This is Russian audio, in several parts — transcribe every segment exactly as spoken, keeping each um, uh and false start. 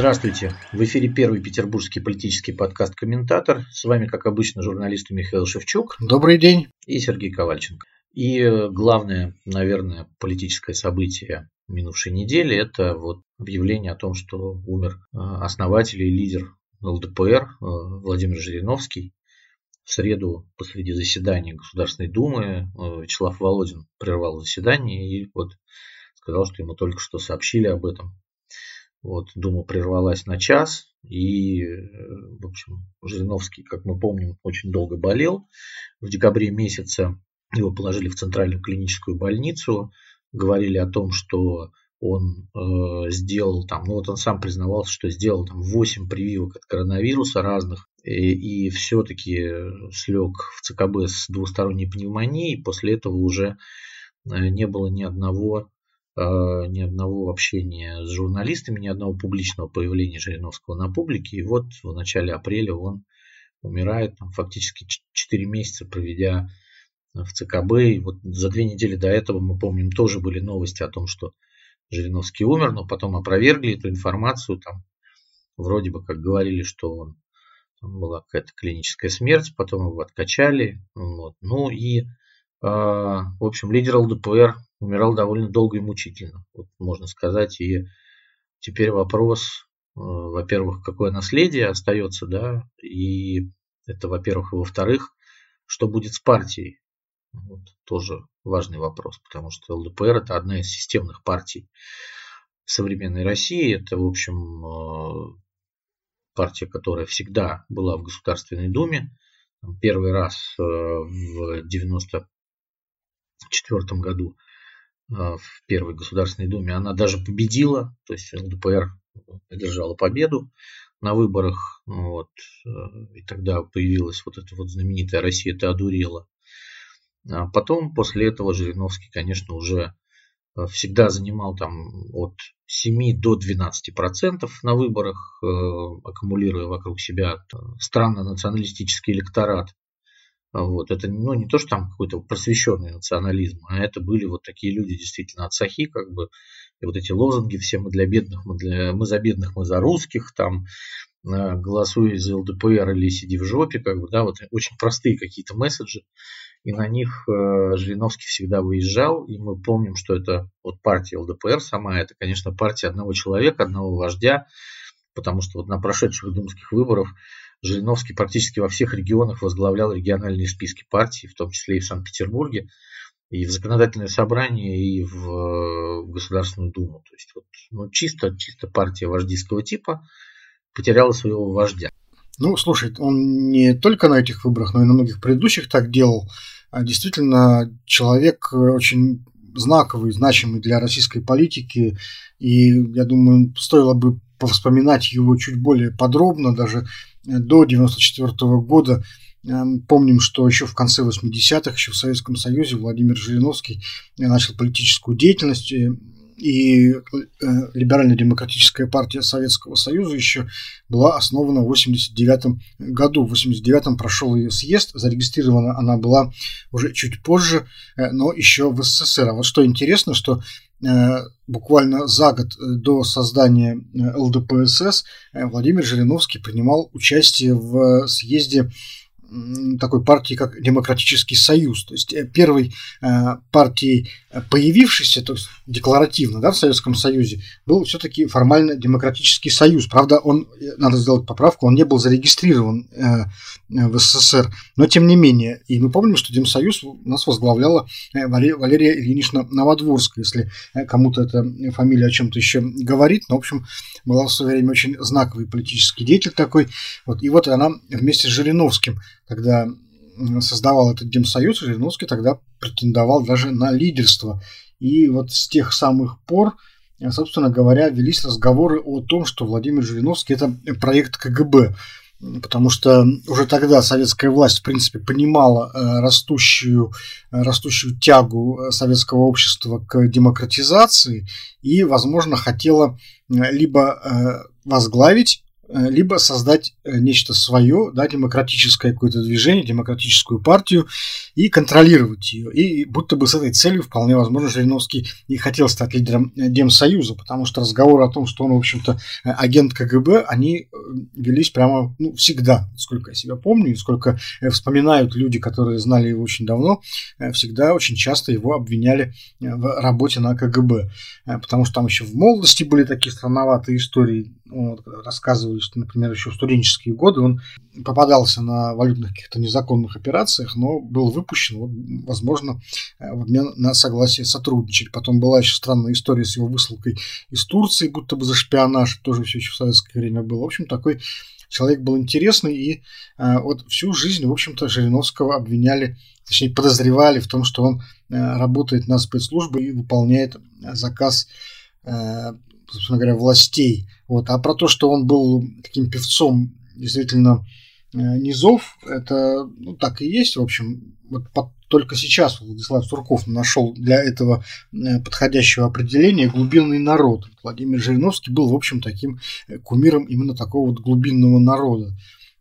Здравствуйте! В эфире первый петербургский политический подкаст «Комментатор». С вами, как обычно, журналисты Михаил Шевчук. Добрый день! И Сергей Ковальченко. И главное, наверное, политическое событие минувшей недели – это вот объявление о том, что умер основатель и лидер ЛДПР Владимир Жириновский. В среду посреди заседания Государственной Думы Вячеслав Володин прервал заседание и вот сказал, что ему только что сообщили об этом. Вот, Дума прервалась на час, и, в общем, Жириновский, как мы помним, очень долго болел. В декабре месяце его положили в Центральную клиническую больницу, говорили о том, что он э, сделал, там, ну вот он сам признавался, что сделал там восемь прививок от коронавируса разных, и, и все-таки слег в ЦКБ с двусторонней пневмонией, после этого уже не было ни одного... ни одного общения с журналистами, ни одного публичного появления Жириновского на публике. И вот в начале апреля он умирает, там, фактически четыре месяца проведя в ЦКБ. И вот за две недели до этого, мы помним, тоже были новости о том, что Жириновский умер, но потом опровергли эту информацию. Там вроде бы как говорили, что он, там была какая-то клиническая смерть, потом его откачали. Вот. Ну и, э, в общем, лидер ЛДПР умирал довольно долго и мучительно, вот, можно сказать. И теперь вопрос, э, во-первых, какое наследие остается, да, и это, во-первых, и во-вторых, что будет с партией. Вот, тоже важный вопрос, потому что ЛДПР – это одна из системных партий современной России. Это, в общем, э, партия, которая всегда была в Государственной Думе. Первый раз э, в девяносто четвёртом году в Первой Государственной Думе она даже победила, то есть ЛДПР одержала победу на выборах, вот, и тогда появилась вот эта вот знаменитая «Россия, ты одурела». А потом, после этого, Жириновский, конечно, уже всегда занимал там от семи до двенадцати процентов на выборах, аккумулируя вокруг себя странно-националистический электорат. Вот, это, ну, не то, что там какой-то просвещенный национализм, а это были вот такие люди действительно отсохи, как бы, и вот эти лозунги «все мы для бедных, мы, для... мы за бедных, мы за русских», там «голосуй за ЛДПР или сиди в жопе», как бы, да, вот очень простые какие-то месседжи, и на них э, Жириновский всегда выезжал, и мы помним, что это вот партия ЛДПР сама, это, конечно, партия одного человека, одного вождя, потому что вот на прошедших думских выборах Жириновский практически во всех регионах возглавлял региональные списки партий, в том числе и в Санкт-Петербурге, и в Законодательное собрание, и в Государственную Думу. То есть вот, ну, чисто, чисто партия вождистского типа потеряла своего вождя. Ну, слушай, он не только на этих выборах, но и на многих предыдущих так делал. Действительно, человек очень знаковый, значимый для российской политики, и, я думаю, стоило бы повспоминать его чуть более подробно, даже до девяносто четвёртого года. Помним, что еще в конце восьмидесятых, еще в Советском Союзе, Владимир Жириновский начал политическую деятельность, и Либерально-демократическая партия Советского Союза еще была основана в восемьдесят девятом году. В восемьдесят девятом прошел ее съезд, зарегистрирована она была уже чуть позже, но еще в СССР. А вот что интересно, что буквально за год до создания ЛДПСС Владимир Жириновский принимал участие в съезде такой партии, как Демократический Союз. То есть первой партией, появившейся, то есть декларативно, да, в Советском Союзе, был все-таки формально Демократический Союз. Правда, он, надо сделать поправку, он не был зарегистрирован в СССР, но тем не менее. И мы помним, что Демсоюз у нас возглавляла Валерия Ильинична Новодворская, если кому-то эта фамилия о чем-то еще говорит. Но, в общем, была в свое время очень знаковый политический деятель такой. Вот. И вот она вместе с Жириновским, когда создавал этот Демсоюз, Жириновский тогда претендовал даже на лидерство. И вот с тех самых пор, собственно говоря, велись разговоры о том, что Владимир Жириновский – это проект КГБ. Потому что уже тогда советская власть, в принципе, понимала растущую, растущую тягу советского общества к демократизации и, возможно, хотела либо возглавить либо создать нечто свое, да, демократическое какое-то движение, демократическую партию и контролировать ее. И будто бы с этой целью вполне возможно Жириновский не хотел стать лидером Демсоюза, потому что разговоры о том, что он, в общем-то, агент ка гэ бэ, они велись прямо ну, всегда, сколько я себя помню, и сколько вспоминают люди, которые знали его очень давно, всегда очень часто его обвиняли в работе на ка гэ бэ, потому что там еще в молодости были такие странноватые истории, вот, рассказывали, что, например, еще в студенческие годы он попадался на валютных каких-то незаконных операциях, но был выпущен, вот, возможно, в обмен на согласие сотрудничать. Потом была еще странная история с его высылкой из Турции, будто бы за шпионаж, тоже все еще в советское время было. В общем, такой человек был интересный, и э, вот всю жизнь, в общем-то, Жириновского обвиняли, точнее, подозревали в том, что он э, работает на спецслужбы и выполняет заказ, э, собственно говоря, властей. Вот. А про то, что он был таким певцом действительно э, низов, это ну, так и есть, в общем. Вот под, только сейчас Владислав Сурков нашел для этого подходящего определения глубинный народ. Владимир Жириновский был, в общем, таким кумиром именно такого вот глубинного народа.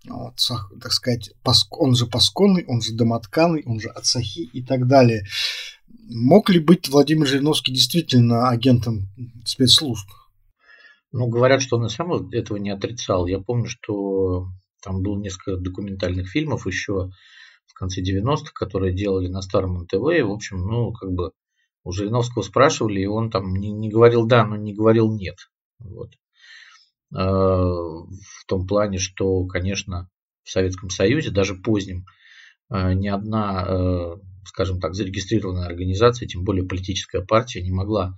Вот, так сказать, он же пасконный, он же домотканный, он же отсахи и так далее. Мог ли быть Владимир Жириновский действительно агентом спецслужб? Ну, говорят, что он и сам этого не отрицал. Я помню, что там было несколько документальных фильмов еще в конце девяностых, которые делали на старом эн тэ вэ, и, в общем, ну, как бы у Жириновского спрашивали, и он там не, не говорил «да», но не говорил «нет». Вот. Э, в том плане, что, конечно, в Советском Союзе, даже поздним, э, ни одна, э, скажем так, зарегистрированная организация, тем более политическая партия, не могла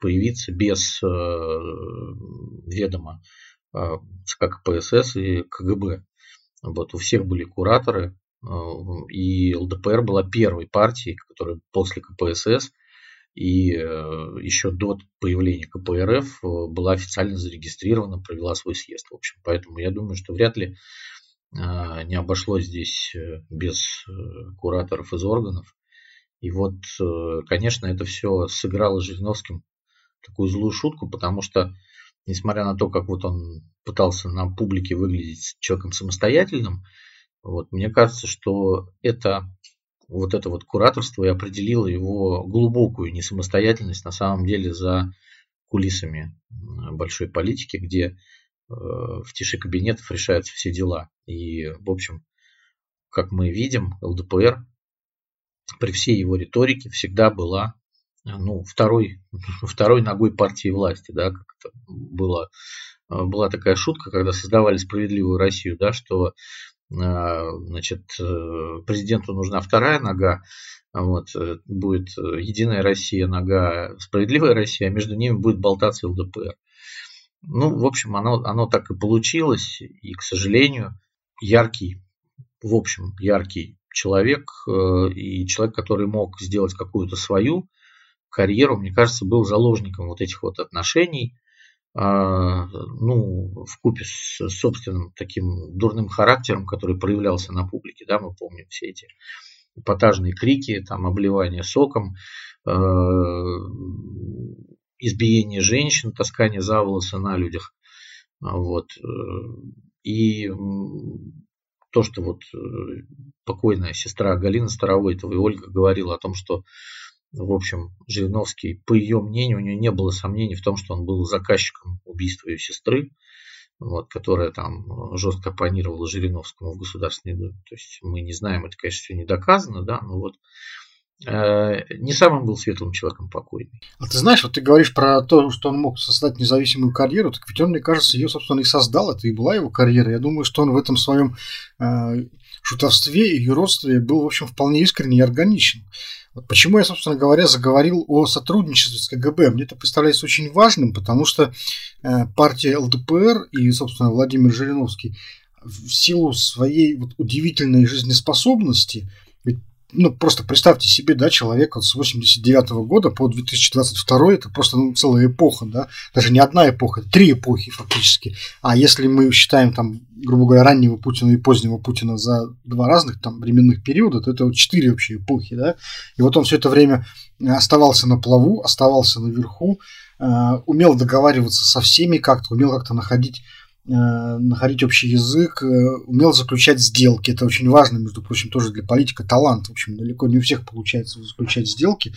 появиться без э, ведома э, ЦК ка пэ эс эс и ка гэ бэ. Вот, у всех были кураторы, и эл дэ пэ эр была первой партией, которая после ка пэ эс эс и еще до появления ка пэ эр эф была официально зарегистрирована, провела свой съезд. В общем, поэтому я думаю, что вряд ли не обошлось здесь без кураторов из органов. И вот, конечно, это все сыграло Жириновским такую злую шутку, потому что, несмотря на то, как вот он пытался на публике выглядеть человеком самостоятельным, вот, мне кажется, что это вот это вот кураторство и определило его глубокую несамостоятельность на самом деле за кулисами большой политики, где э, в тиши кабинетов решаются все дела. И, в общем, как мы видим, эл дэ пэ эр при всей его риторике всегда была ну, второй, второй ногой партии власти. Да, как это было, была такая шутка, когда создавали «Справедливую Россию», да, что значит, президенту нужна вторая нога, вот, будет Единая Россия, нога Справедливая Россия, а между ними будет болтаться эл дэ пэ эр. Ну, в общем, оно, оно так и получилось, и, к сожалению, яркий, в общем, яркий человек и человек, который мог сделать какую-то свою карьеру, мне кажется, был заложником вот этих вот отношений, ну, вкупе с собственным таким дурным характером, который проявлялся на публике, да, мы помним все эти эпатажные крики, там, обливание соком, э, избиение женщин, таскание за волосы на людях, вот, и то, что вот покойная сестра Галина Старовойтова и Ольга говорила о том, что в общем, Жириновский, по ее мнению, у нее не было сомнений в том, что он был заказчиком убийства ее сестры, вот, которая там жестко оппонировала Жириновскому в Государственной Думе. То есть мы не знаем, это, конечно, все не доказано, да, но вот э, не самым был светлым человеком покойный. А ты знаешь, вот ты говоришь про то, что он мог создать независимую карьеру, так ведь он, мне кажется, ее, собственно, и создал, это и была его карьера. Я думаю, что он в этом своем э, шутовстве и юродстве был, в общем, вполне искренне и органичен. Почему я, собственно говоря, заговорил о сотрудничестве с ка гэ бэ? Мне это представляется очень важным, потому что партия эл дэ пэ эр и, собственно, Владимир Жириновский в силу своей вот удивительной жизнеспособности, ведь, ну, просто представьте себе, да, человек вот с восемьдесят девятого года по две тысячи двадцать второй, это просто ну, целая эпоха, да, даже не одна эпоха, три эпохи фактически, а если мы считаем там, грубо говоря, раннего Путина и позднего Путина за два разных там временных периода, то это вот четыре вообще эпохи, да, и вот он все это время оставался на плаву, оставался наверху, э, умел договариваться со всеми как-то, умел как-то находить находить общий язык, умел заключать сделки. Это очень важно, между прочим, тоже для политика талант. В общем, далеко не у всех получается заключать сделки.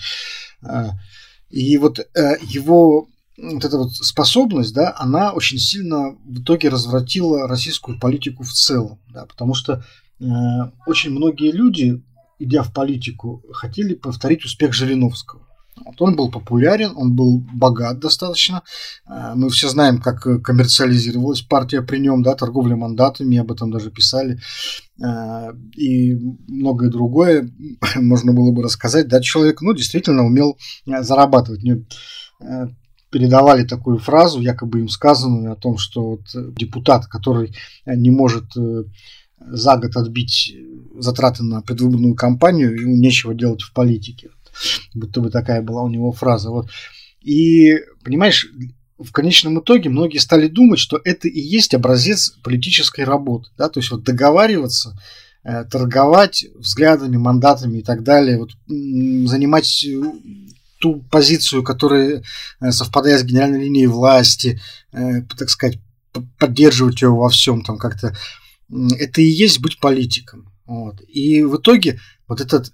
И вот его вот эта вот способность, да, она очень сильно в итоге развратила российскую политику в целом, да, потому что очень многие люди, идя в политику, хотели повторить успех Жириновского. Вот он был популярен, он был богат достаточно. Мы все знаем, как коммерциализировалась партия при нем, да, торговля мандатами, об этом даже писали. И многое другое можно было бы рассказать. Да, человек, ну, действительно умел зарабатывать. Мне передавали такую фразу, якобы им сказанную, о том, что вот депутат, который не может за год отбить затраты на предвыборную кампанию, ему нечего делать в политике. Будто бы такая была у него фраза. Вот. И, понимаешь, в конечном итоге многие стали думать, что это и есть образец политической работы. Да? То есть вот договариваться, торговать взглядами, мандатами и так далее, вот, занимать ту позицию, которая совпадает с генеральной линией власти, так сказать, поддерживать ее во всем там как-то. Это и есть быть политиком. Вот. И в итоге вот этот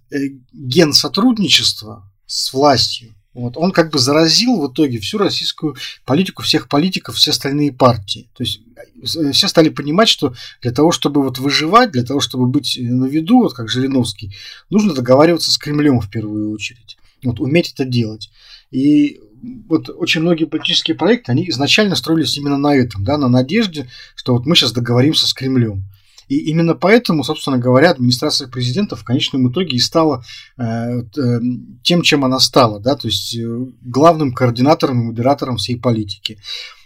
ген сотрудничества с властью, вот, он как бы заразил в итоге всю российскую политику, всех политиков, все остальные партии. То есть все стали понимать, что для того, чтобы вот выживать, для того, чтобы быть на виду, вот как Жириновский, нужно договариваться с Кремлем в первую очередь. Вот, уметь это делать. И вот очень многие политические проекты, они изначально строились именно на этом, да, на надежде, что вот мы сейчас договоримся с Кремлем. И именно поэтому, собственно говоря, администрация президента в конечном итоге и стала э, тем, чем она стала, да, то есть главным координатором и модератором всей политики.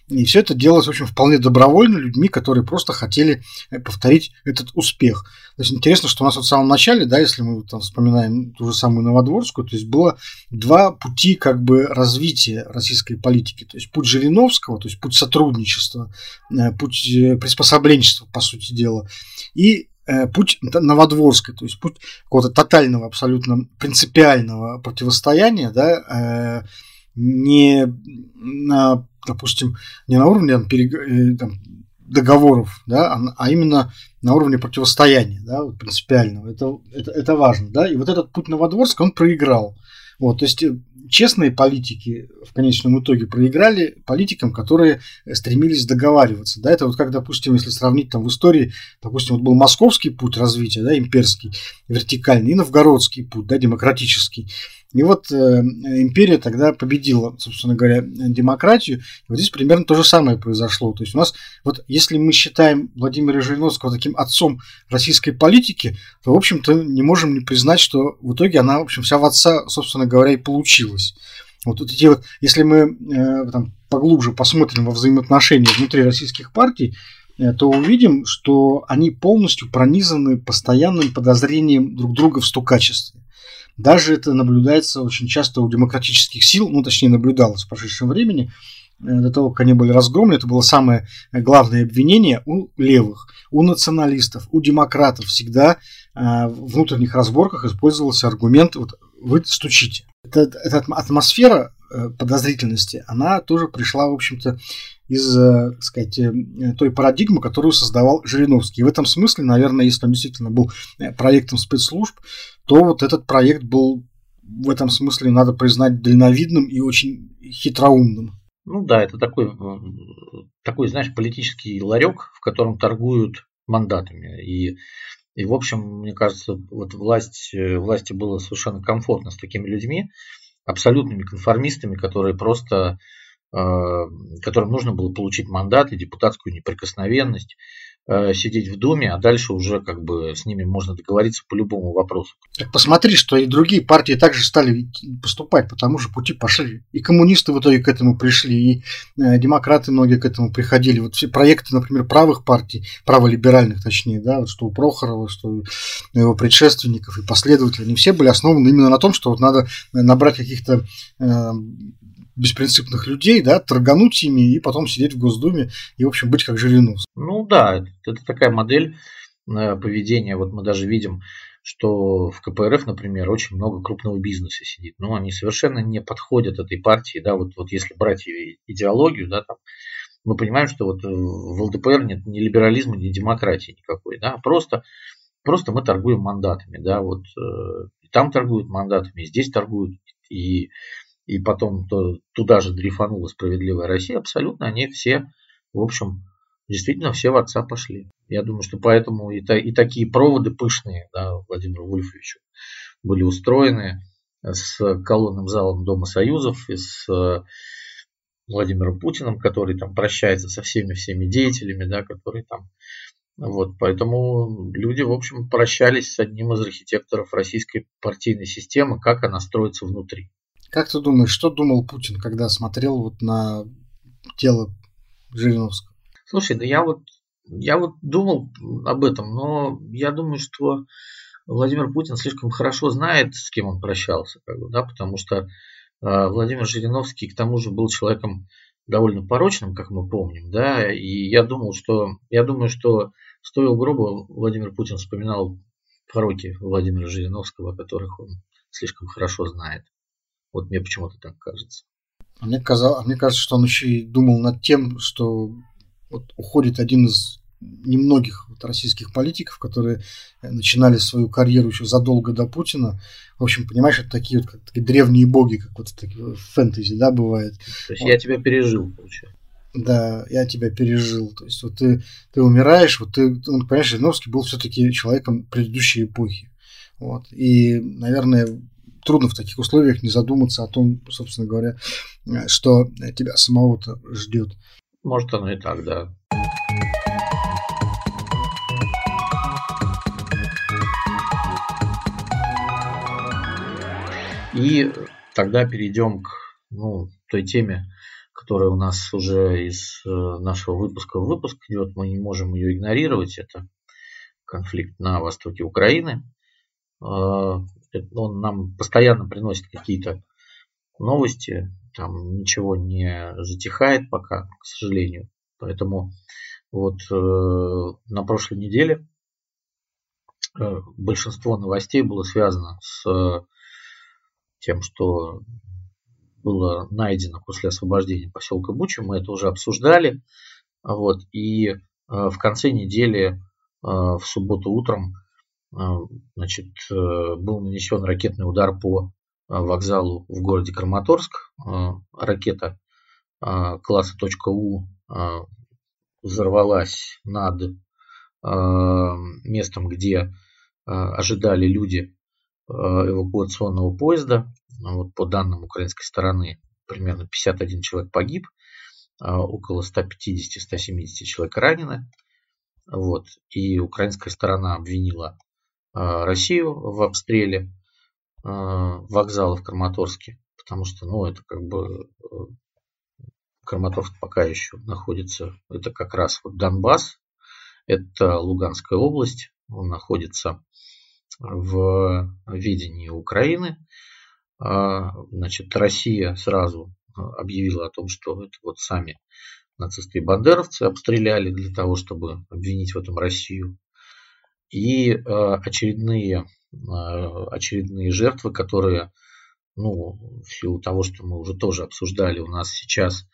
И все это делалось, в общем, вполне добровольно людьми, которые просто хотели повторить этот успех. То есть интересно, что у нас вот в самом начале, да, если мы там вспоминаем ту же самую Новодворскую, то есть было два пути как бы развития российской политики. То есть путь Жириновского, то есть путь сотрудничества, путь приспособленчества, по сути дела, и путь Новодворской, то есть путь какого-то тотального, абсолютно принципиального противостояния, да, не на, допустим, не на уровне там, перег... там, договоров, да, а, а именно на уровне противостояния, да, вот, принципиального. Это, это, это важно. Да? И вот этот путь Новодворска, он проиграл. Вот, то есть честные политики в конечном итоге проиграли политикам, которые стремились договариваться. Да? Это вот как, допустим, если сравнить там, в истории, допустим, вот был московский путь развития, да, имперский, вертикальный, и новгородский путь, да, демократический. И вот э, империя тогда победила, собственно говоря, демократию. И вот здесь примерно то же самое произошло. То есть у нас, вот если мы считаем Владимира Жириновского таким отцом российской политики, то, в общем-то, не можем не признать, что в итоге она, в общем, вся в отца, собственно говоря, и получилась. Вот эти вот, если мы э, там, поглубже посмотрим во взаимоотношения внутри российских партий, то увидим, что они полностью пронизаны постоянным подозрением друг друга в стукачестве. Даже это наблюдается очень часто у демократических сил, ну, точнее, наблюдалось в прошедшем времени, до того, как они были разгромлены, это было самое главное обвинение у левых, у националистов, у демократов. Всегда в внутренних разборках использовался аргумент «вот вы стучите». Эта, эта атмосфера подозрительности, она тоже пришла, в общем-то, из, так сказать, той парадигмы, которую создавал Жириновский. И в этом смысле, наверное, если он действительно был проектом спецслужб, то вот этот проект был в этом смысле, надо признать, дальновидным и очень хитроумным. Ну да, это такой, такой, знаешь, политический ларек, в котором торгуют мандатами. И, и в общем, мне кажется, вот власть, власти было совершенно комфортно с такими людьми, абсолютными конформистами, которые просто, которым нужно было получить мандат и депутатскую неприкосновенность, сидеть в Думе, а дальше уже как бы с ними можно договориться по любому вопросу. Так посмотри, что и другие партии также стали поступать, по тому же пути пошли. И коммунисты в итоге к этому пришли, и демократы многие к этому приходили. Вот все проекты, например, правых партий, праволиберальных точнее, да, вот что у Прохорова, что у его предшественников и последователей, они все были основаны именно на том, что вот надо набрать каких-то э, беспринципных людей, да, торгануть ими и потом сидеть в Госдуме и, в общем, быть как Жириновский. Ну да, это такая модель поведения. Вот мы даже видим, что в ка пэ эр эф, например, очень много крупного бизнеса сидит. Но они совершенно не подходят этой партии. Да, вот, вот если брать идеологию, да, там, мы понимаем, что вот в ЛДПР нет ни либерализма, ни демократии никакой. Да? Просто, просто мы торгуем мандатами. Да? Вот, и там торгуют мандатами, и здесь торгуют. И, и потом то, туда же дрейфанула «Справедливая Россия». Абсолютно они все, в общем, действительно все в отца пошли. Я думаю, что поэтому и, та, и такие проводы пышные, да, Владимиру Вольфовичу были устроены с колонным залом Дома Союзов и с Владимиром Путиным, который там прощается со всеми-всеми деятелями, да, которые там... Вот, поэтому люди, в общем, прощались с одним из архитекторов российской партийной системы, как она строится внутри. Как ты думаешь, что думал Путин, когда смотрел вот на тело Жириновского? Слушай, да я вот, я вот думал об этом, но я думаю, что Владимир Путин слишком хорошо знает, с кем он прощался, как бы, да, потому что Владимир Жириновский, к тому же, был человеком довольно порочным, как мы помним, да, и я думал, что, я думаю, что стоя у гроба, Владимир Путин вспоминал пороки Владимира Жириновского, о которых он слишком хорошо знает. Вот мне почему-то так кажется. А мне казалось, мне кажется, что он еще и думал над тем, что вот уходит один из немногих вот российских политиков, которые начинали свою карьеру еще задолго до Путина. В общем, понимаешь, это такие вот как, такие древние боги, как вот в фэнтези, да, бывает. То есть вот. Я тебя пережил, получается. Да, я тебя пережил. То есть вот ты, ты умираешь, вот ты, ну, понимаешь, Жириновский был все-таки человеком предыдущей эпохи. Вот. И, наверное, трудно в таких условиях не задуматься о том, собственно говоря, что тебя самого-то ждет. Может, оно и так, да. И тогда перейдем к ну, той теме, которая у нас уже из нашего выпуска в выпуск идет. Мы не можем ее игнорировать. Это конфликт на востоке Украины. Он нам постоянно приносит какие-то новости. Там ничего не затихает пока, к сожалению. Поэтому вот на прошлой неделе большинство новостей было связано с тем, что было найдено после освобождения поселка Буча, мы это уже обсуждали. Вот. И в конце недели, в субботу утром, значит, был нанесен ракетный удар по вокзалу в городе Краматорск. Ракета класса «Точка-У» взорвалась над местом, где ожидали люди эвакуационного поезда. Вот по данным украинской стороны, примерно пятьдесят один человек погиб, около сто пятьдесят - сто семьдесят человек ранены. Вот. И украинская сторона обвинила Россию в обстреле вокзала в Краматорске, потому что, ну, это как бы Краматорск пока еще находится, это как раз вот Донбасс, это Луганская область, он находится в ведении Украины. Значит, Россия сразу объявила о том, что это вот сами нацисты и бандеровцы обстреляли для того, чтобы обвинить в этом Россию. И очередные, очередные жертвы, которые, ну, в силу того, что мы уже тоже обсуждали, у нас сейчас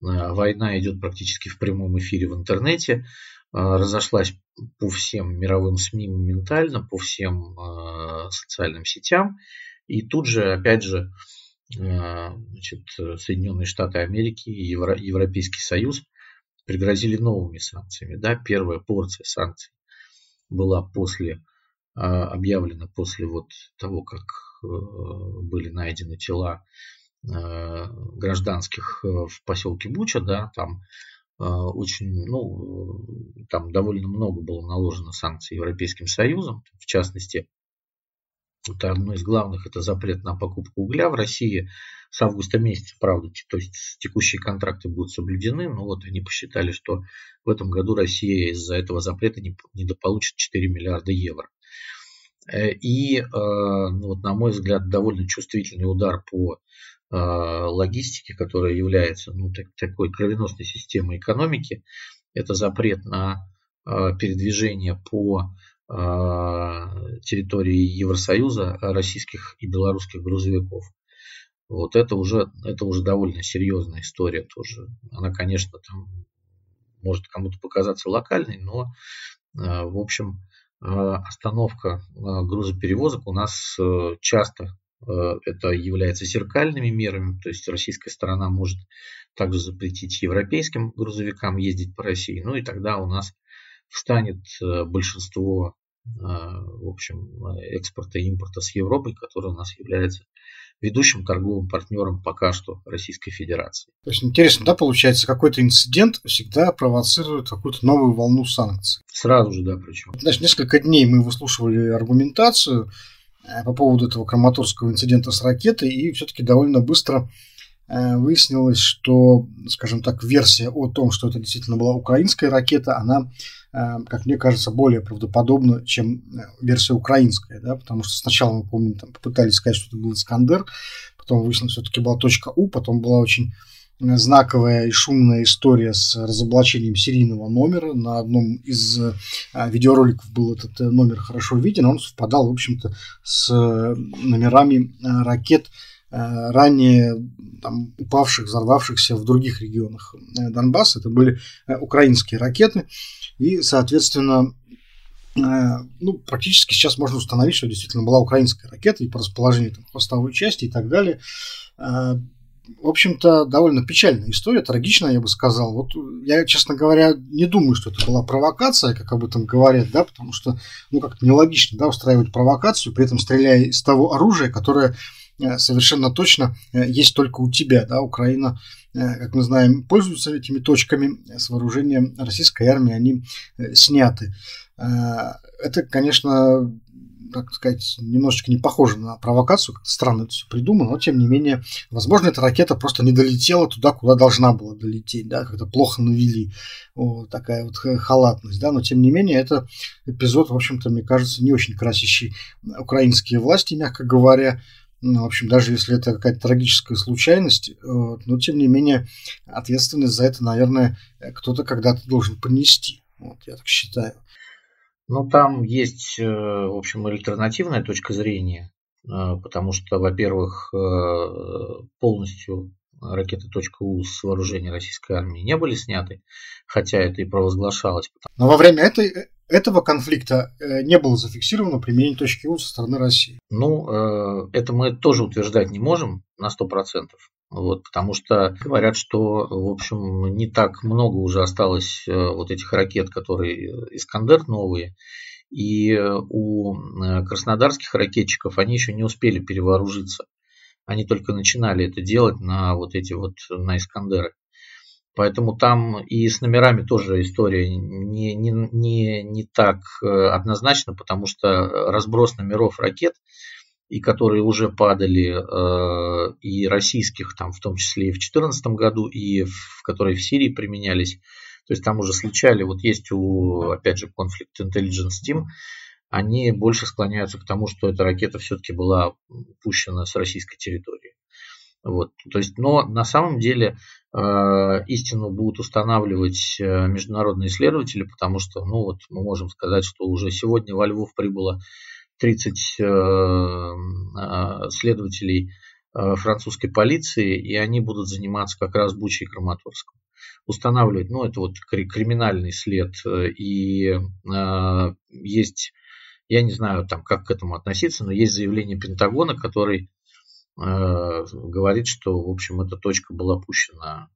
война идет практически в прямом эфире в интернете, разошлась по всем мировым СМИ моментально, по всем э, социальным сетям. И тут же, опять же, э, значит, Соединенные Штаты Америки и Евро- Европейский Союз пригрозили новыми санкциями. Да? Первая порция санкций была после, э, объявлена после вот того, как э, были найдены тела э, гражданских в поселке Буча. Да? Там очень, ну, там довольно много было наложено санкций Европейским Союзом. В частности, это одно из главных, это запрет на покупку угля в России. С августа месяца, правда, то есть текущие контракты будут соблюдены, но вот они посчитали, что в этом году Россия из-за этого запрета недополучит четыре миллиарда евро. И, ну, вот, на мой взгляд, довольно чувствительный удар по э, логистике, которая является, ну, так, такой кровеносной системой экономики. Это запрет на э, передвижение по э, территории Евросоюза российских и белорусских грузовиков. Вот это уже, это уже довольно серьезная история тоже. Она, конечно, там может кому-то показаться локальной, но, в общем, остановка грузоперевозок у нас часто это является зеркальными мерами, то есть российская сторона может также запретить европейским грузовикам ездить по России, ну и тогда у нас встанет большинство, в общем, экспорта и импорта с Европой, который у нас является ведущим торговым партнером пока что Российской Федерации. То есть интересно, да, получается, какой-то инцидент всегда провоцирует какую-то новую волну санкций. Сразу же, да, причем. Значит, несколько дней мы выслушивали аргументацию по поводу этого краматорского инцидента с ракетой, и все-таки довольно быстро выяснилось, что, скажем так, версия о том, что это действительно была украинская ракета, она, как мне кажется, более правдоподобна, чем версия украинская, да, потому что сначала, мы помним, там попытались сказать, что это был Искандер, потом выяснилось, что все-таки была точка У, потом была очень знаковая и шумная история с разоблачением серийного номера. На одном из видеороликов был этот номер хорошо виден, он совпадал, в общем-то, с номерами ракет, ранее там упавших, взорвавшихся в других регионах Донбасса. Это были украинские ракеты. И, соответственно, ну, практически сейчас можно установить, что действительно была украинская ракета и по расположению там хвостовой части и так далее. В общем-то, довольно печальная история, трагичная, я бы сказал. Вот я, честно говоря, не думаю, что это была провокация, как об этом говорят, да, потому что, ну, как-то нелогично, да, устраивать провокацию, при этом стреляя из того оружия, которое совершенно точно есть только у тебя, да, Украина, как мы знаем, пользуется этими точками, с вооружением российской армии они сняты. Это, конечно, так сказать, немножечко не похоже на провокацию, как-то странно это все придумано, но тем не менее, возможно, эта ракета просто не долетела туда, куда должна была долететь, да, как-то плохо навели, вот такая вот халатность, да, но тем не менее, это эпизод, в общем-то, мне кажется, не очень красящий украинские власти, мягко говоря. Ну, в общем, даже если это какая-то трагическая случайность, вот, но, тем не менее, ответственность за это, наверное, кто-то когда-то должен понести. Вот, я так считаю. Ну, там есть, в общем, альтернативная точка зрения, потому что, во-первых, полностью ракеты точка У с вооружения российской армии не были сняты, хотя это и провозглашалось. Но во время этой... этого конфликта не было зафиксировано применение точки У со стороны России. Ну, это мы тоже утверждать не можем на сто процентов, вот, потому что говорят, что, в общем, не так много уже осталось вот этих ракет, которые «Искандер» новые, и у краснодарских ракетчиков они еще не успели перевооружиться. Они только начинали это делать на вот эти вот, на «Искандеры». Поэтому там и с номерами тоже история не, не, не, не так однозначна, потому что разброс номеров ракет, и которые уже падали, и российских, там, в том числе и в две тысячи четырнадцатом году, и в, которые в Сирии применялись, то есть там уже сличали, вот есть у, опять же, Conflict Intelligence Team, они больше склоняются к тому, что эта ракета все-таки была пущена с российской территории. Вот, то есть, но на самом деле э, истину будут устанавливать международные исследователи, потому что, ну, вот мы можем сказать, что уже сегодня во Львов прибыло тридцать э, э, следователей э, французской полиции, и они будут заниматься как раз Бучей и Краматорском. Устанавливать, ну, это вот криминальный след, и э, есть, я не знаю, там, как к этому относиться, но есть заявление Пентагона, который говорит, что, в общем, эта точка была пущена.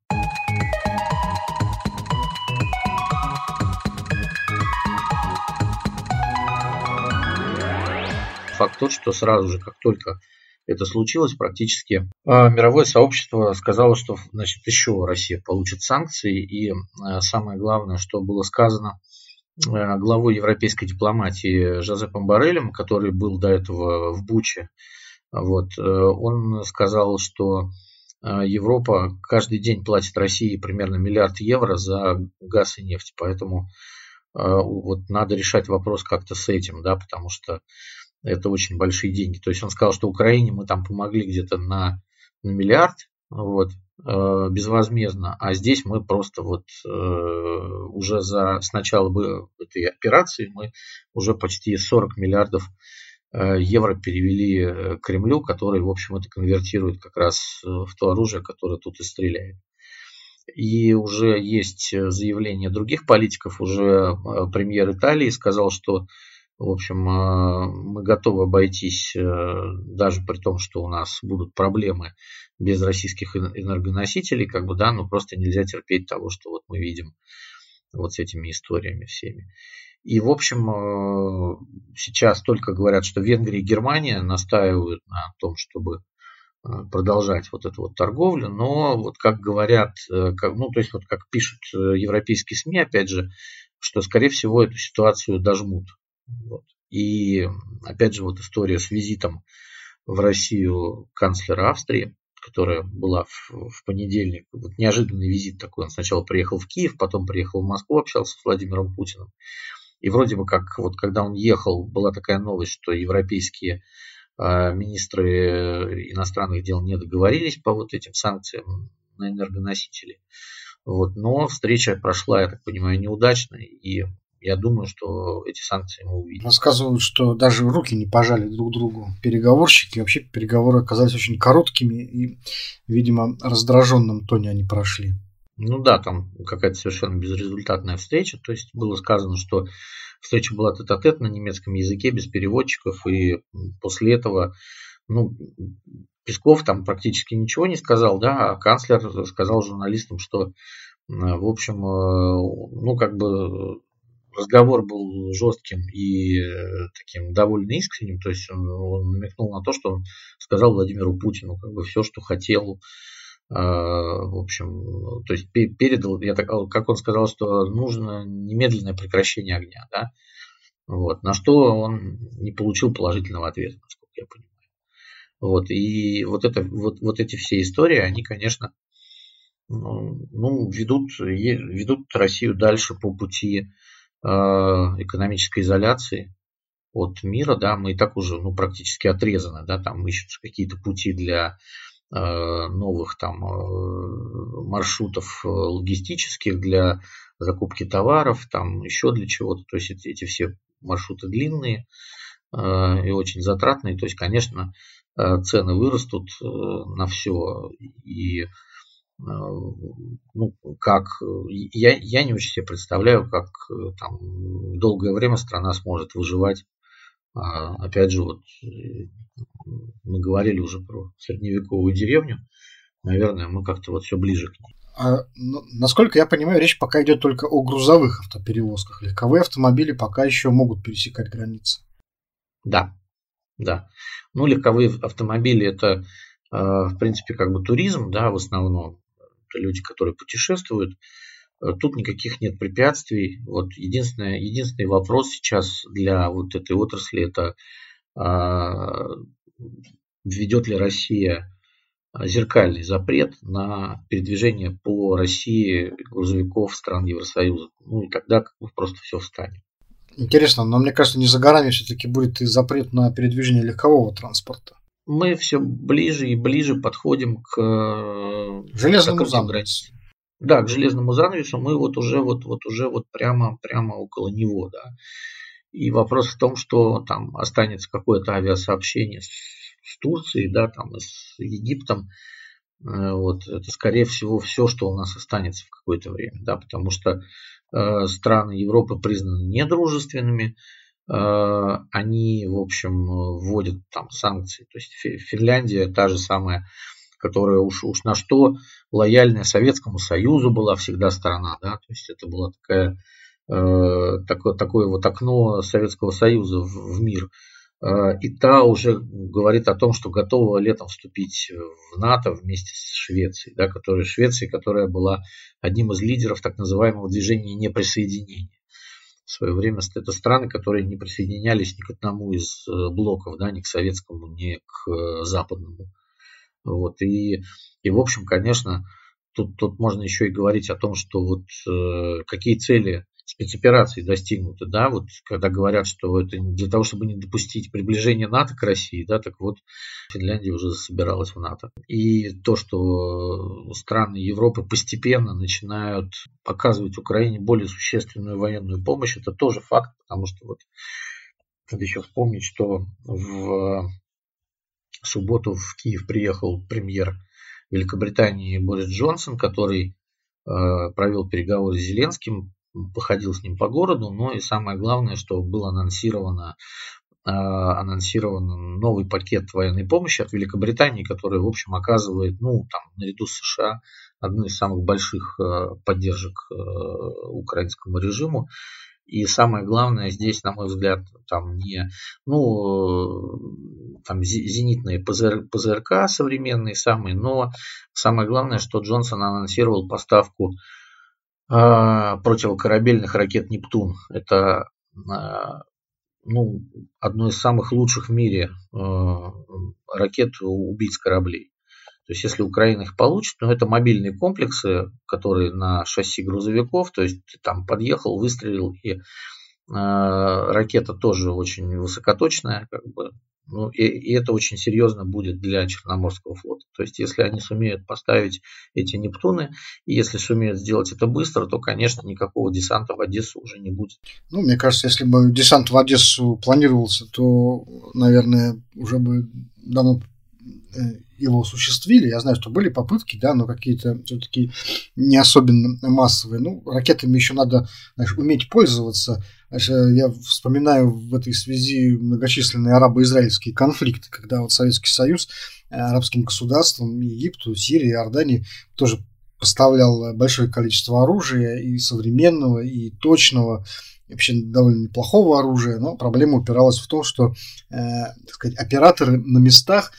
Факт тот, что сразу же, как только это случилось, практически мировое сообщество сказало, что, значит, еще Россия получит санкции. И самое главное, что было сказано главой европейской дипломатии Жозепом Боррелем, который был до этого в Буче, вот, он сказал, что Европа каждый день платит России примерно миллиард евро за газ и нефть, поэтому вот надо решать вопрос как-то с этим, да, потому что это очень большие деньги. То есть он сказал, что Украине мы там помогли где-то на, на миллиард, вот, безвозмездно, а здесь мы просто вот уже за, с начала этой операции мы уже почти сорок миллиардов евро перевели Кремлю, который, в общем, это конвертирует как раз в то оружие, которое тут и стреляет. И уже есть заявление других политиков, уже премьер Италии сказал, что, в общем, мы готовы обойтись, даже при том, что у нас будут проблемы без российских энергоносителей, как бы, да, но просто нельзя терпеть того, что вот мы видим вот с этими историями всеми. И, в общем, сейчас только говорят, что Венгрия и Германия настаивают на том, чтобы продолжать вот эту вот торговлю, но вот как говорят, как, ну, то есть вот как пишут европейские СМИ, опять же, что, скорее всего, эту ситуацию дожмут. Вот. И, опять же, вот история с визитом в Россию канцлера Австрии, которая была в, в понедельник. Вот неожиданный визит такой. Он сначала приехал в Киев, потом приехал в Москву, общался с Владимиром Путиным. И вроде бы как, вот когда он ехал, была такая новость, что европейские э, министры иностранных дел не договорились по вот этим санкциям на энергоносители. Вот. Но встреча прошла, я так понимаю, неудачно. И я думаю, что эти санкции мы увидим. Рассказывают, что даже руки не пожали друг другу переговорщики. Вообще переговоры оказались очень короткими и, видимо, раздраженном тоне они прошли. Ну да, там какая-то совершенно безрезультатная встреча. То есть было сказано, что встреча была тет-а-тет на немецком языке, без переводчиков. И после этого, ну, Песков там практически ничего не сказал, да, а канцлер сказал журналистам, что, в общем, ну, как бы... разговор был жестким и таким довольно искренним, то есть он, он намекнул на то, что он сказал Владимиру Путину как бы все, что хотел, э, в общем, то есть передал, я так, как он сказал, что нужно немедленное прекращение огня, да, вот, на что он не получил положительного ответа, насколько я понимаю. Вот, и вот, это, вот, вот эти все истории, они, конечно, ну, ведут, ведут Россию дальше по пути экономической изоляции от мира, да, мы и так уже, ну, практически отрезаны, да, там ищутся какие-то пути для э, новых там э, маршрутов логистических, для закупки товаров, там еще для чего-то, то есть эти, эти все маршруты длинные э, и очень затратные, то есть, конечно, э, цены вырастут э, на все, и ну, как я, я не очень себе представляю, как там долгое время страна сможет выживать. Опять же, вот мы говорили уже про средневековую деревню. Наверное, мы как-то вот все ближе к ней. А, ну, насколько я понимаю, речь пока идет только о грузовых автоперевозках. Легковые автомобили пока еще могут пересекать границы. Да, да. Ну, легковые автомобили — это, в принципе, как бы туризм, да, в основном. Люди, которые путешествуют, тут никаких нет препятствий. Вот единственное, единственный вопрос сейчас для вот этой отрасли — это введет ли Россия зеркальный запрет на передвижение по России грузовиков стран Евросоюза. Ну и тогда как бы просто все встанет. Интересно, но мне кажется, не за горами все-таки будет и запрет на передвижение легкового транспорта. Мы все ближе и ближе подходим к железному занавесу. Да, к железному занавесу. Мы вот уже вот, вот уже вот прямо, прямо около него, да. И вопрос в том, что там останется какое-то авиасообщение с, с Турцией, да, там и с Египтом. Вот это, скорее всего, все, что у нас останется в какое-то время, да, потому что э, страны Европы признаны недружественными. Они, в общем, вводят там санкции. То есть Финляндия та же самая, которая уж, уж на что лояльная Советскому Союзу была всегда страна. Да? То есть это было такое, э, такое, такое вот окно Советского Союза в, в мир. Э, и та уже говорит о том, что готова летом вступить в НАТО вместе с Швецией. Да? Которая, Швеция, которая была одним из лидеров так называемого движения неприсоединения. В свое время это страны, которые не присоединялись ни к одному из блоков, да, ни к советскому, ни к западному. Вот. И, и, в общем, конечно, тут, тут можно еще и говорить о том, что вот э, какие цели спецопераций достигнуты, да, вот когда говорят, что это для того, чтобы не допустить приближения НАТО к России, да, так вот Финляндия уже собиралась в НАТО. И то, что страны Европы постепенно начинают оказывать Украине более существенную военную помощь, это тоже факт, потому что вот надо еще вспомнить, что в субботу в Киев приехал премьер Великобритании Борис Джонсон, который провел переговоры с Зеленским, походил с ним по городу, но и самое главное, что было анонсировано, анонсирован новый пакет военной помощи от Великобритании, который, в общем, оказывает, ну, там, наряду с США, одну из самых больших поддержек украинскому режиму. И самое главное здесь, на мой взгляд, там не ну, там зенитные ПЗРК современные самые, но самое главное, что Джонсон анонсировал поставку э, противокорабельных ракет «Нептун». Это э, ну, одно из самых лучших в мире э, ракет убийц кораблей. То есть, если Украина их получит, но ну, это мобильные комплексы, которые на шасси грузовиков, то есть ты там подъехал, выстрелил, и э, ракета тоже очень высокоточная, как бы, ну, и, и это очень серьезно будет для Черноморского флота. То есть, если они сумеют поставить эти «Нептуны», и если сумеют сделать это быстро, то, конечно, никакого десанта в Одессу уже не будет. Ну, мне кажется, если бы десант в Одессу планировался, то, наверное, уже бы давно его осуществили. Я знаю, что были попытки, да, но какие-то все-таки не особенно массовые. Ну, ракетами еще надо, знаешь, уметь пользоваться. Я вспоминаю в этой связи многочисленные арабо-израильские конфликты, когда вот Советский Союз арабским государствам, Египту, Сирии, Иордании тоже поставлял большое количество оружия, и современного, и точного, вообще довольно неплохого оружия, но проблема упиралась в то, что э, так сказать, операторы на местах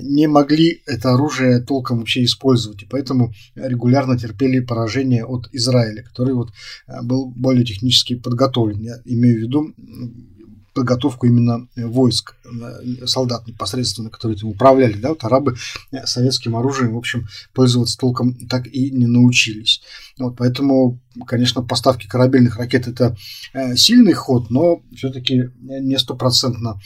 не могли это оружие толком вообще использовать, и поэтому регулярно терпели поражения от Израиля, который вот был более технически подготовлен. Я имею в виду подготовку именно войск, солдат непосредственно, которые этим управляли, да, вот арабы советским оружием, в общем, пользоваться толком так и не научились. Вот, поэтому, конечно, поставки корабельных ракет – это сильный ход, но все-таки не стопроцентно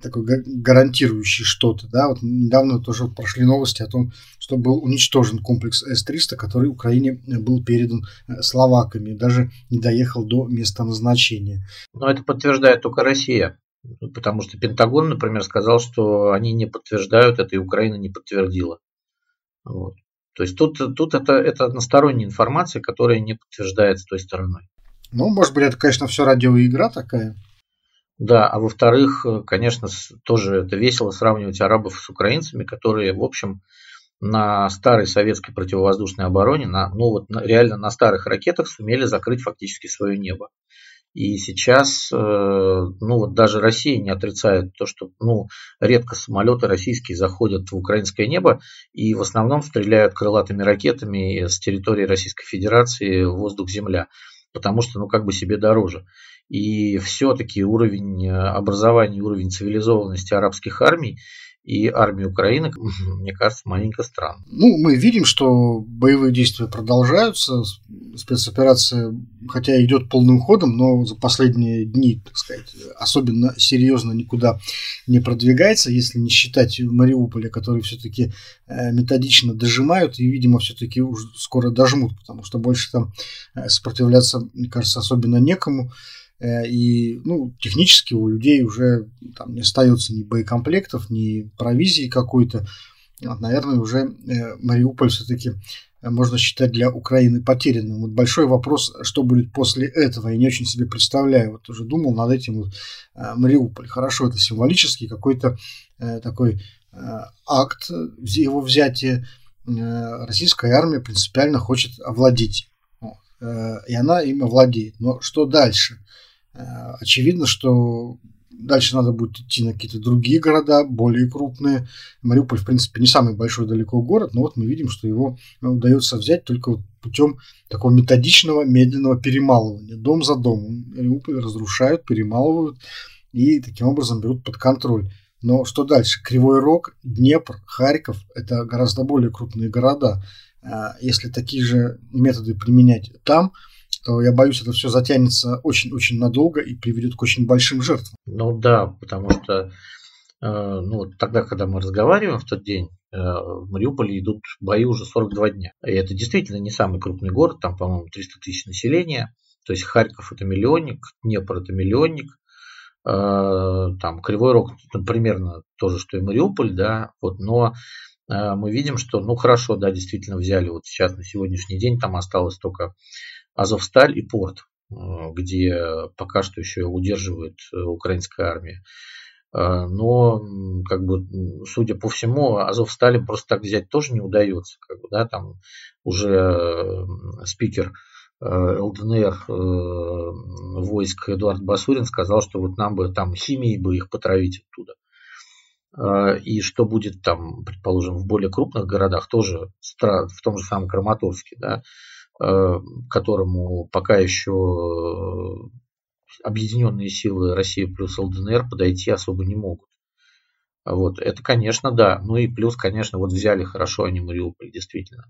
такой гарантирующий что-то. Да? Вот недавно тоже прошли новости о том, что был уничтожен комплекс эс триста, который Украине был передан словаками, даже не доехал до места назначения. Но это подтверждает только Россия, потому что Пентагон, например, сказал, что они не подтверждают это, и Украина не подтвердила. Вот. То есть тут, тут это, это односторонняя информация, которая не подтверждается той стороной. Ну, может быть, это, конечно, все радиоигра такая. Да, а во-вторых, конечно, тоже это весело сравнивать арабов с украинцами, которые, в общем, на старой советской противовоздушной обороне, на, ну вот на, реально на старых ракетах сумели закрыть фактически свое небо. И сейчас, э, ну вот даже Россия не отрицает то, что ну, редко самолеты российские заходят в украинское небо и в основном стреляют крылатыми ракетами с территории Российской Федерации воздух-земля, потому что, ну, как бы себе дороже. И все-таки уровень образования, уровень цивилизованности арабских армий и армии Украины, мне кажется, маленько странно. Ну, мы видим, что боевые действия продолжаются, спецоперация, хотя идет полным ходом, но за последние дни, так сказать, особенно серьезно никуда не продвигается, если не считать Мариуполя, который все-таки методично дожимают и, видимо, все-таки уже скоро дожмут, потому что больше там сопротивляться, мне кажется, особенно некому. И ну, технически у людей уже там не остается ни боекомплектов, ни провизии какой-то. Вот, наверное, уже Мариуполь все-таки можно считать для Украины потерянным. Вот большой вопрос, что будет после этого, я не очень себе представляю. Вот уже думал над этим вот, Мариуполь. Хорошо, это символический какой-то э, такой э, акт, его взятие. Э, российская армия принципиально хочет овладеть, э, и она им овладеет. Но что дальше? Очевидно, что дальше надо будет идти на какие-то другие города, более крупные. Мариуполь, в принципе, не самый большой далеко город, но вот мы видим, что его удается взять только вот путем такого методичного, медленного перемалывания. Дом за домом Мариуполь разрушают, перемалывают и таким образом берут под контроль. Но что дальше? Кривой Рог, Днепр, Харьков – это гораздо более крупные города. Если такие же методы применять там, то я боюсь, это все затянется очень-очень надолго и приведет к очень большим жертвам. Ну да, потому что э, ну, тогда, когда мы разговариваем в тот день, э, в Мариуполе идут бои уже сорок два дня. И это действительно не самый крупный город, там, по-моему, триста тысяч населения. То есть Харьков – это миллионник, Днепр – это миллионник. Э, там Кривой Рог – примерно то же, что и Мариуполь, да, вот, но мы видим, что, ну хорошо, да, действительно взяли вот сейчас на сегодняшний день, там осталось только Азовсталь и порт, где пока что еще удерживает украинская армия. Но, как бы, судя по всему, Азовсталь просто так взять тоже не удается. Как бы, да, там уже спикер ЛДНР войск Эдуард Басурин сказал, что вот нам бы там химией бы их потравить оттуда. И что будет там, предположим, в более крупных городах, тоже в том же самом Краматорске, да, которому пока еще объединенные силы России плюс ЛДНР подойти особо не могут. Вот. Это, конечно, да. Ну и плюс, конечно, вот взяли хорошо они Мариуполь, действительно.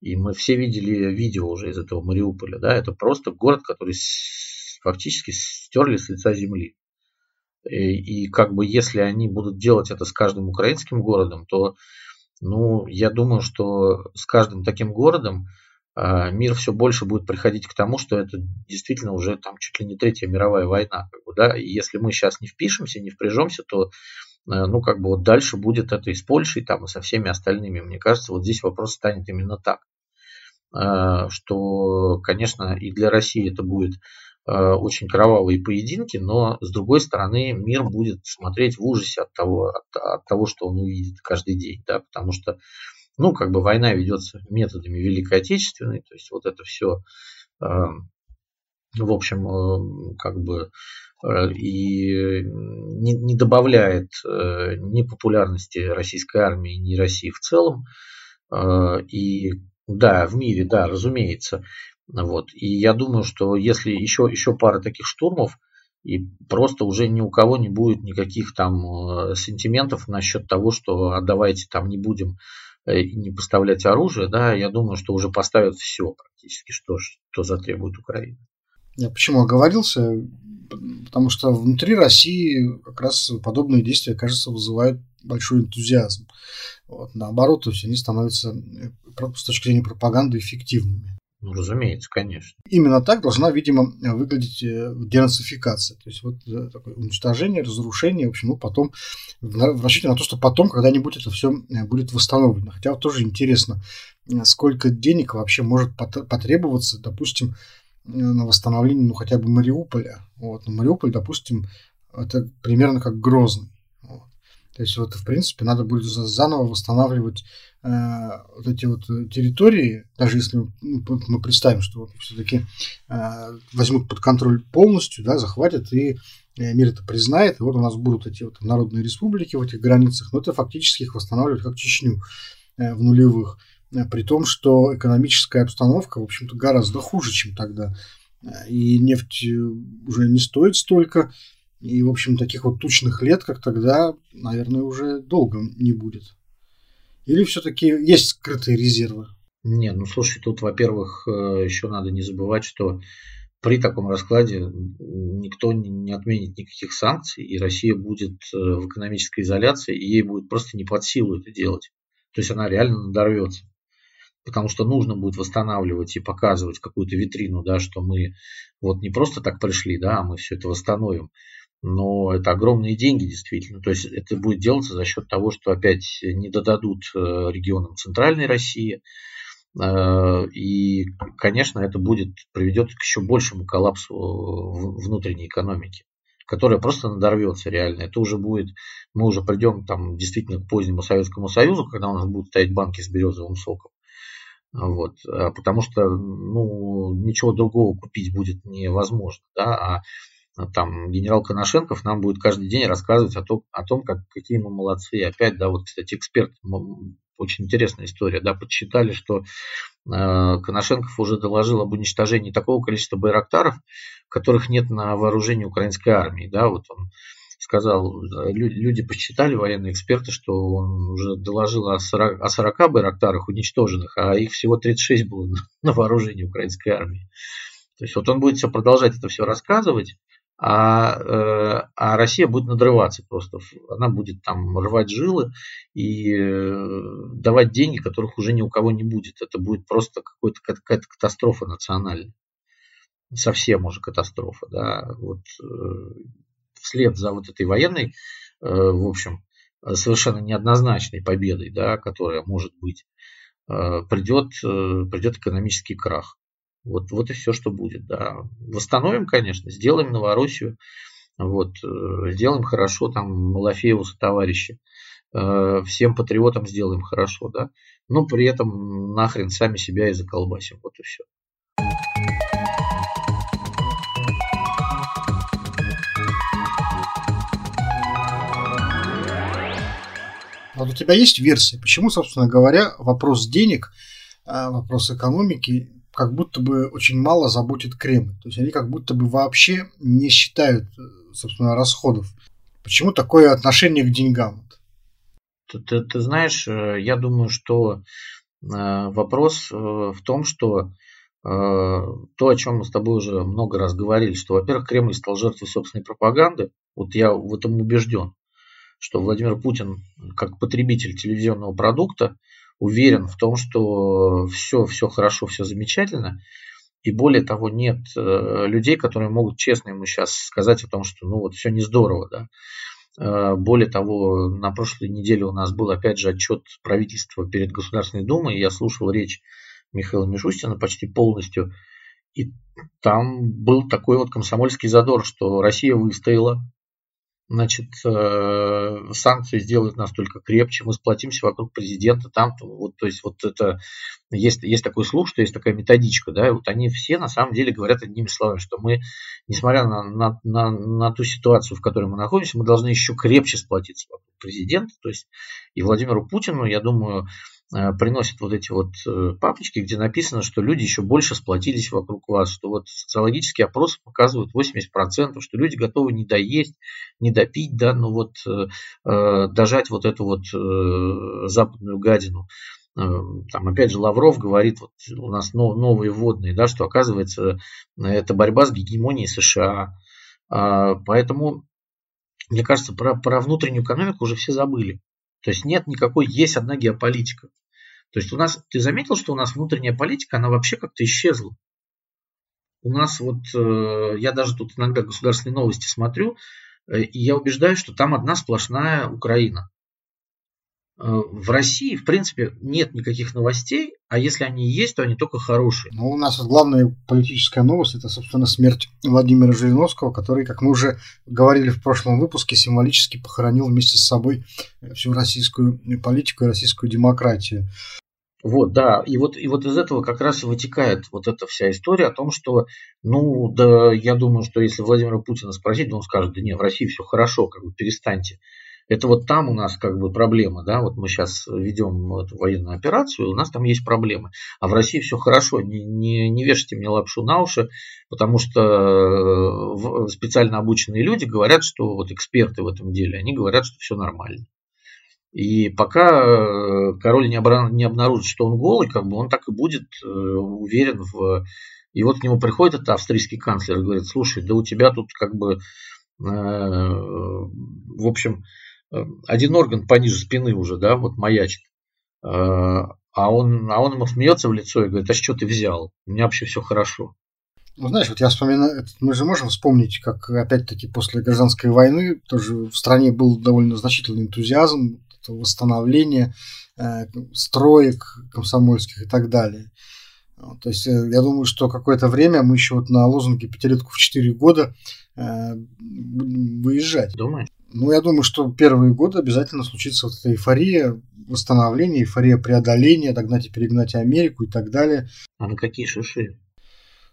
И мы все видели видео уже из этого Мариуполя. Да? Это просто город, который фактически стерли с лица земли. И, и как бы если они будут делать это с каждым украинским городом, то, ну, я думаю, что с каждым таким городом э, мир все больше будет приходить к тому, что это действительно уже там чуть ли не Третья мировая война. Как бы, да? И если мы сейчас не впишемся, не впряжемся, то, э, ну, как бы вот дальше будет это и с Польшей, там, и со всеми остальными. Мне кажется, вот здесь вопрос станет именно так, э, что, конечно, и для России это будет очень кровавые поединки, но с другой стороны мир будет смотреть в ужасе от того, от, от того, что он увидит каждый день, да, потому что, ну, как бы война ведется методами Великой Отечественной, то есть вот это все, э, в общем, э, как бы э, и не, не добавляет э, ни популярности российской армии, ни России в целом, э, и да, в мире, да, разумеется. Вот. И я думаю, что если еще, еще пара таких штурмов, и просто уже ни у кого не будет никаких там сантиментов насчет того, что а давайте там не будем не поставлять оружие, да, я думаю, что уже поставят все практически, что, что затребует Украина. Я почему оговорился? Потому что внутри России как раз подобные действия, кажется, вызывают большой энтузиазм. Вот. Наоборот, то есть они становятся с точки зрения пропаганды эффективными. Ну, разумеется, конечно. Именно так должна, видимо, выглядеть денацификация. То есть вот такое уничтожение, разрушение, в общем, ну, потом в расчете на то, что потом когда-нибудь это все будет восстановлено. Хотя вот тоже интересно, сколько денег вообще может потребоваться, допустим, на восстановление, ну, хотя бы Мариуполя. Вот. Но Мариуполь, допустим, это примерно как Грозный. Вот. То есть вот, в принципе, надо будет заново восстанавливать вот эти вот территории, даже если ну, мы представим, что вот все-таки э, возьмут под контроль полностью, да, захватят, и мир это признает, и вот у нас будут эти вот народные республики в этих границах, но это фактически их восстанавливают как Чечню э, в нулевых, при том, что экономическая обстановка, в общем-то, гораздо хуже, чем тогда, и нефть уже не стоит столько, и, в общем, таких вот тучных лет, как тогда, наверное, уже долго не будет. Или все-таки есть скрытые резервы? Не, ну слушай, тут, во-первых, еще надо не забывать, что при таком раскладе никто не отменит никаких санкций, и Россия будет в экономической изоляции, и ей будет просто не под силу это делать. То есть она реально надорвется. Потому что нужно будет восстанавливать и показывать какую-то витрину, да, что мы вот не просто так пришли, да, а мы все это восстановим. Но это огромные деньги, действительно. То есть это будет делаться за счет того, что опять не додадут регионам Центральной России. И, конечно, это будет, приведет к еще большему коллапсу внутренней экономики, которая просто надорвется реально. Это уже будет, мы уже придем там, действительно, к позднему Советскому Союзу, когда у нас будут стоять банки с березовым соком. Вот. Потому что ну, ничего другого купить будет невозможно. Да? А там генерал Коношенков нам будет каждый день рассказывать о том, о том как, какие мы молодцы. И опять, да, вот, кстати, эксперт, очень интересная история, да, подсчитали, что э, Коношенков уже доложил об уничтожении такого количества байрактаров, которых нет на вооружении украинской армии, да, вот он сказал, люди посчитали, военные эксперты, что он уже доложил о сорока байрактарах уничтоженных, а их всего тридцать шесть было на вооружении украинской армии. То есть вот он будет все продолжать это все рассказывать, А, а Россия будет надрываться просто. Она будет там рвать жилы и давать деньги, которых уже ни у кого не будет. Это будет просто какой-то, какая-то катастрофа национальная. Совсем уже катастрофа. Да? Вот, вслед за вот этой военной, в общем, совершенно неоднозначной победой, да, которая может быть, придет, придет экономический крах. Вот, вот и все, что будет. Да. Восстановим, конечно, сделаем Новороссию, вот, сделаем хорошо там Малафееву сотоварищи, всем патриотам сделаем хорошо, да, но при этом нахрен сами себя и заколбасим. Вот и все. Вот у тебя есть версия, почему, собственно говоря, вопрос денег, вопрос экономики как будто бы очень мало заботит Кремль? То есть они как будто бы вообще не считают, собственно, расходов. Почему такое отношение к деньгам? Ты, ты, ты знаешь, я думаю, что вопрос в том, что то, о чем мы с тобой уже много раз говорили, что, во-первых, Кремль стал жертвой собственной пропаганды. Вот я в этом убежден, что Владимир Путин, как потребитель телевизионного продукта, уверен в том, что все, все хорошо, все замечательно. И более того, нет людей, которые могут честно ему сейчас сказать о том, что ну вот все не здорово. Да? Более того, на прошлой неделе у нас был опять же отчет правительства перед Государственной Думой. И я слушал речь Михаила Мишустина почти полностью. И там был такой вот комсомольский задор, что Россия выстояла. Значит, санкции сделают нас только крепче, мы сплотимся вокруг президента, там, вот, то есть, вот это, есть, есть такой слух, что есть такая методичка, да, и вот они все, на самом деле, говорят одними словами, что мы, несмотря на, на, на, на ту ситуацию, в которой мы находимся, мы должны еще крепче сплотиться вокруг президента, то есть, и Владимиру Путину, я думаю, приносят вот эти вот папочки, где написано, что люди еще больше сплотились вокруг вас, что вот социологические опросы показывают восемьдесят процентов, что люди готовы не доесть, не допить, да, ну вот э, дожать вот эту вот э, западную гадину. Там опять же Лавров говорит, вот у нас новые вводные, да, что оказывается это борьба с гегемонией США. Э, поэтому, мне кажется, про, про внутреннюю экономику уже все забыли. То есть нет никакой, есть одна геополитика. То есть у нас, ты заметил, что у нас внутренняя политика, она вообще как-то исчезла. У нас вот, я даже тут иногда государственные новости смотрю, и я убеждаюсь, что там одна сплошная Украина. В России, в принципе, нет никаких новостей, а если они и есть, то они только хорошие. Ну, у нас главная политическая новость – это, собственно, смерть Владимира Жириновского, который, как мы уже говорили в прошлом выпуске, символически похоронил вместе с собой всю российскую политику и российскую демократию. Вот, да, и вот, и вот из этого как раз и вытекает вот эта вся история о том, что, ну, да, я думаю, что если Владимира Путина спросить, он скажет, да нет, в России все хорошо, как бы перестаньте. Это вот там у нас как бы проблема, да, вот мы сейчас ведем эту военную операцию, у нас там есть проблемы, а в России все хорошо, не, не, не вешайте мне лапшу на уши, потому что специально обученные люди говорят, что вот эксперты в этом деле, они говорят, что все нормально. И пока король не, обра... не обнаружит, что он голый, как бы он так и будет уверен в... И вот к нему приходит этот австрийский канцлер и говорит, слушай, да у тебя тут как бы, в общем... Один орган пониже спины уже, да, вот маячит. А он, а он ему смеется в лицо и говорит, а что ты взял? У меня вообще все хорошо. Ну, знаешь, вот я вспоминаю, мы же можем вспомнить, как опять-таки после гражданской войны тоже в стране был довольно значительный энтузиазм, восстановление строек комсомольских и так далее. То есть я думаю, что какое-то время мы еще вот на лозунге «Пятилетку в четыре года» будем выезжать. Думаешь? Ну, я думаю, что первые годы обязательно случится вот эта эйфория восстановления, эйфория преодоления, догнать и перегнать Америку и так далее. А на какие шиши?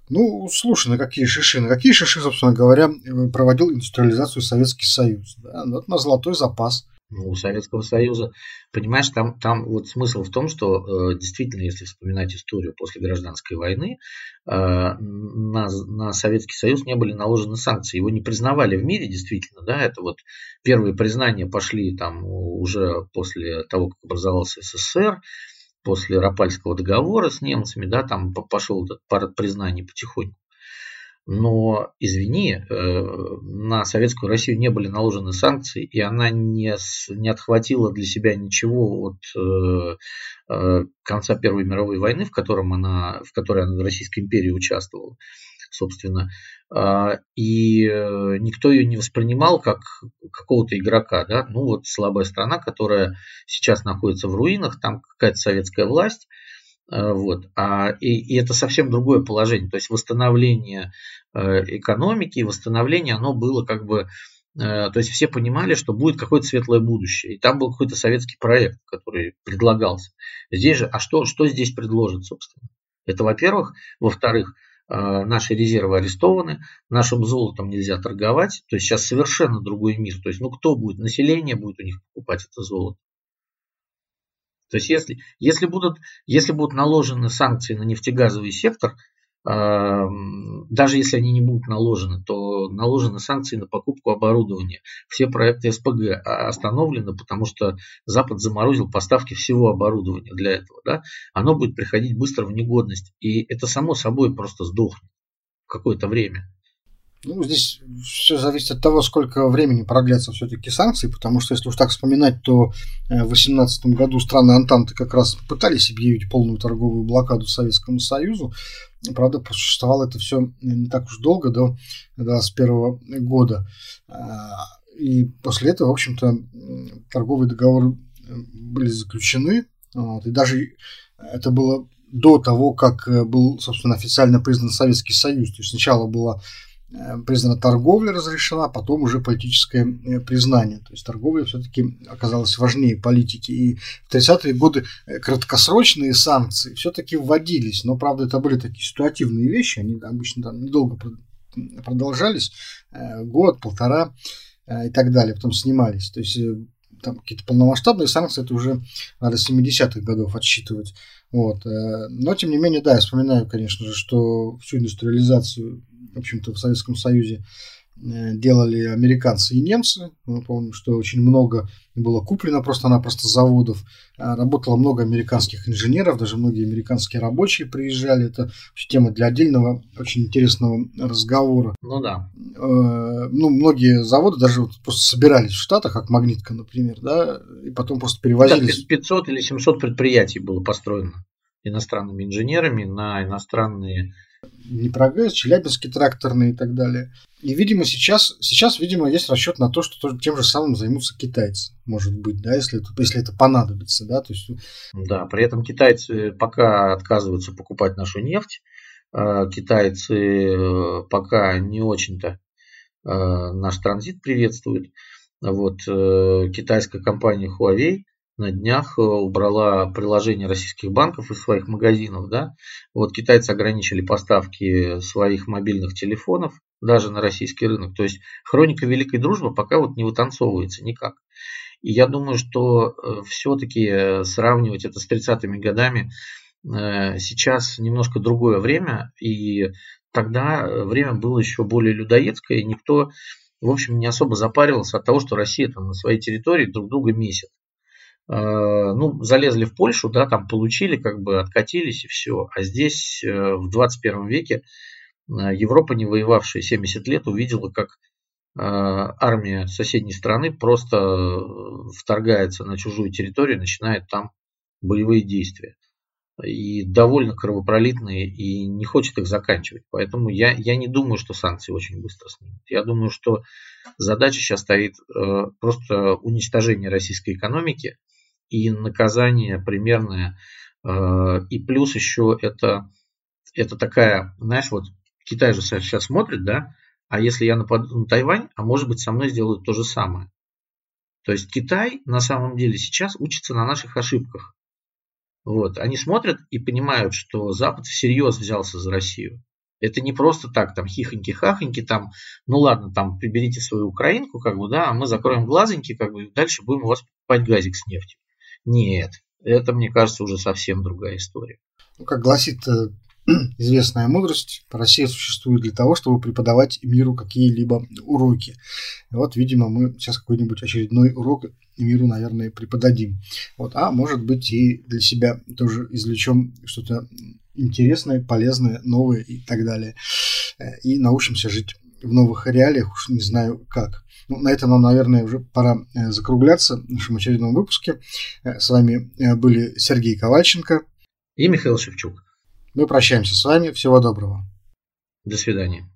Ну, слушай, на какие шиши? На какие шиши, собственно говоря, проводил индустриализацию Советский Союз? Да? Вот на золотой запас. Ну, у Советского Союза, понимаешь, там, там вот смысл в том, что э, действительно, если вспоминать историю после гражданской войны, э, на, на Советский Союз не были наложены санкции, его не признавали в мире, действительно, да, это вот первые признания пошли там уже после того, как образовался СССР, после Рапальского договора с немцами, да, там пошел этот парад признаний потихоньку. Но, извини, на Советскую Россию не были наложены санкции, и она не, не отхватила для себя ничего от конца Первой мировой войны, в, котором она, в которой она в Российской империи участвовала. собственно, и никто ее не воспринимал как какого-то игрока, да, ну вот слабая страна, которая сейчас находится в руинах, там какая-то советская власть, вот, а, и, и это совсем другое положение, то есть восстановление экономики, восстановление, оно было как бы, то есть все понимали, что будет какое-то светлое будущее. И там был какой-то советский проект, который предлагался. Здесь же, а что, что здесь предложат, собственно? Это, во-первых. Во-вторых, наши резервы арестованы, нашим золотом нельзя торговать. То есть сейчас совершенно другой мир. То есть, ну кто будет? Население будет у них покупать это золото. То есть если, если, будут, если будут наложены санкции на нефтегазовый сектор, даже если они не будут наложены, то наложены санкции на покупку оборудования. Все проекты СПГ остановлены, потому что Запад заморозил поставки всего оборудования для этого. Да? Оно будет приходить быстро в негодность. И это само собой просто сдохнет в какое-то время. Ну, здесь все зависит от того, сколько времени продлятся все-таки санкции, потому что, если уж так вспоминать, то в две тысячи восемнадцатом году страны Антанты как раз пытались объявить полную торговую блокаду Советскому Союзу. Правда, существовало это все не так уж долго, до две тысячи двадцать первого года. И после этого, в общем-то, торговые договоры были заключены. Вот, и даже это было до того, как был, собственно, официально признан Советский Союз. То есть сначала была признана торговля, разрешена, потом уже политическое признание. То есть торговля все-таки оказалась важнее политики. И в тридцатые годы краткосрочные санкции все-таки вводились. Но, правда, это были такие ситуативные вещи. Они обычно там недолго продолжались. Год, полтора и так далее. Потом снимались. То есть там какие-то полномасштабные санкции, это уже надо с семидесятых годов отсчитывать. Вот. Но, тем не менее, да, я вспоминаю, конечно же, что всю индустриализацию, в общем-то, в Советском Союзе делали американцы и немцы. Мы помним, что очень много было куплено просто-напросто заводов. Работало много американских инженеров, даже многие американские рабочие приезжали. Это тема для отдельного, очень интересного разговора. Ну да. Ну, многие заводы даже вот просто собирались в Штатах, как Магнитка, например, да, и потом просто перевозились. пятьсот или семьсот предприятий было построено иностранными инженерами на иностранные... Непрогресс, Челябинский тракторный и так далее. И, видимо, сейчас, сейчас, видимо, есть расчет на то, что тем же самым займутся китайцы, может быть, да, если это, если это понадобится, да, то есть... Да, при этом китайцы пока отказываются покупать нашу нефть, китайцы пока не очень-то наш транзит приветствуют. Вот китайская компания Huawei на днях убрала приложение российских банков из своих магазинов. Да? Вот китайцы ограничили поставки своих мобильных телефонов даже на российский рынок. То есть хроника великой дружбы пока вот не вытанцовывается никак. И я думаю, что все-таки сравнивать это с тридцатыми годами сейчас немножко другое время. И тогда время было еще более людоедское. И никто, в общем, не особо запаривался от того, что Россия там на своей территории друг друга месит. Ну, залезли в Польшу, да, там получили, как бы откатились и все. А здесь в двадцать первом веке Европа, не воевавшая семьдесят лет, увидела, как армия соседней страны просто вторгается на чужую территорию, начинает там боевые действия. И довольно кровопролитные, и не хочет их заканчивать. Поэтому я, я не думаю, что санкции очень быстро снимут. Я думаю, что задача сейчас стоит э, просто уничтожение российской экономики и наказание примерное. Э, и плюс еще это, это такая, знаешь, вот Китай же сейчас смотрит, да, а если я нападу на Тайвань, а может быть со мной сделают то же самое. То есть Китай на самом деле сейчас учится на наших ошибках. Вот. Они смотрят и понимают, что Запад всерьез взялся за Россию. Это не просто так, там хихоньки-хахоньки, там, ну ладно, там приберите свою Украинку, как бы, да, а мы закроем глазоньки, как бы, и дальше будем у вас покупать газик с нефтью. Нет, это, мне кажется, уже совсем другая история. Ну, как гласит э, известная мудрость, Россия существует для того, чтобы преподавать миру какие-либо уроки. Вот, видимо, мы сейчас какой-нибудь очередной урок и миру, наверное, преподадим. Вот. А может быть, и для себя тоже извлечем что-то интересное, полезное, новое и так далее. И научимся жить в новых реалиях, уж не знаю как. Ну, на этом нам, наверное, уже пора закругляться в нашем очередном выпуске. С вами были Сергей Ковальченко и Михаил Шевчук. Мы прощаемся с вами. Всего доброго. До свидания.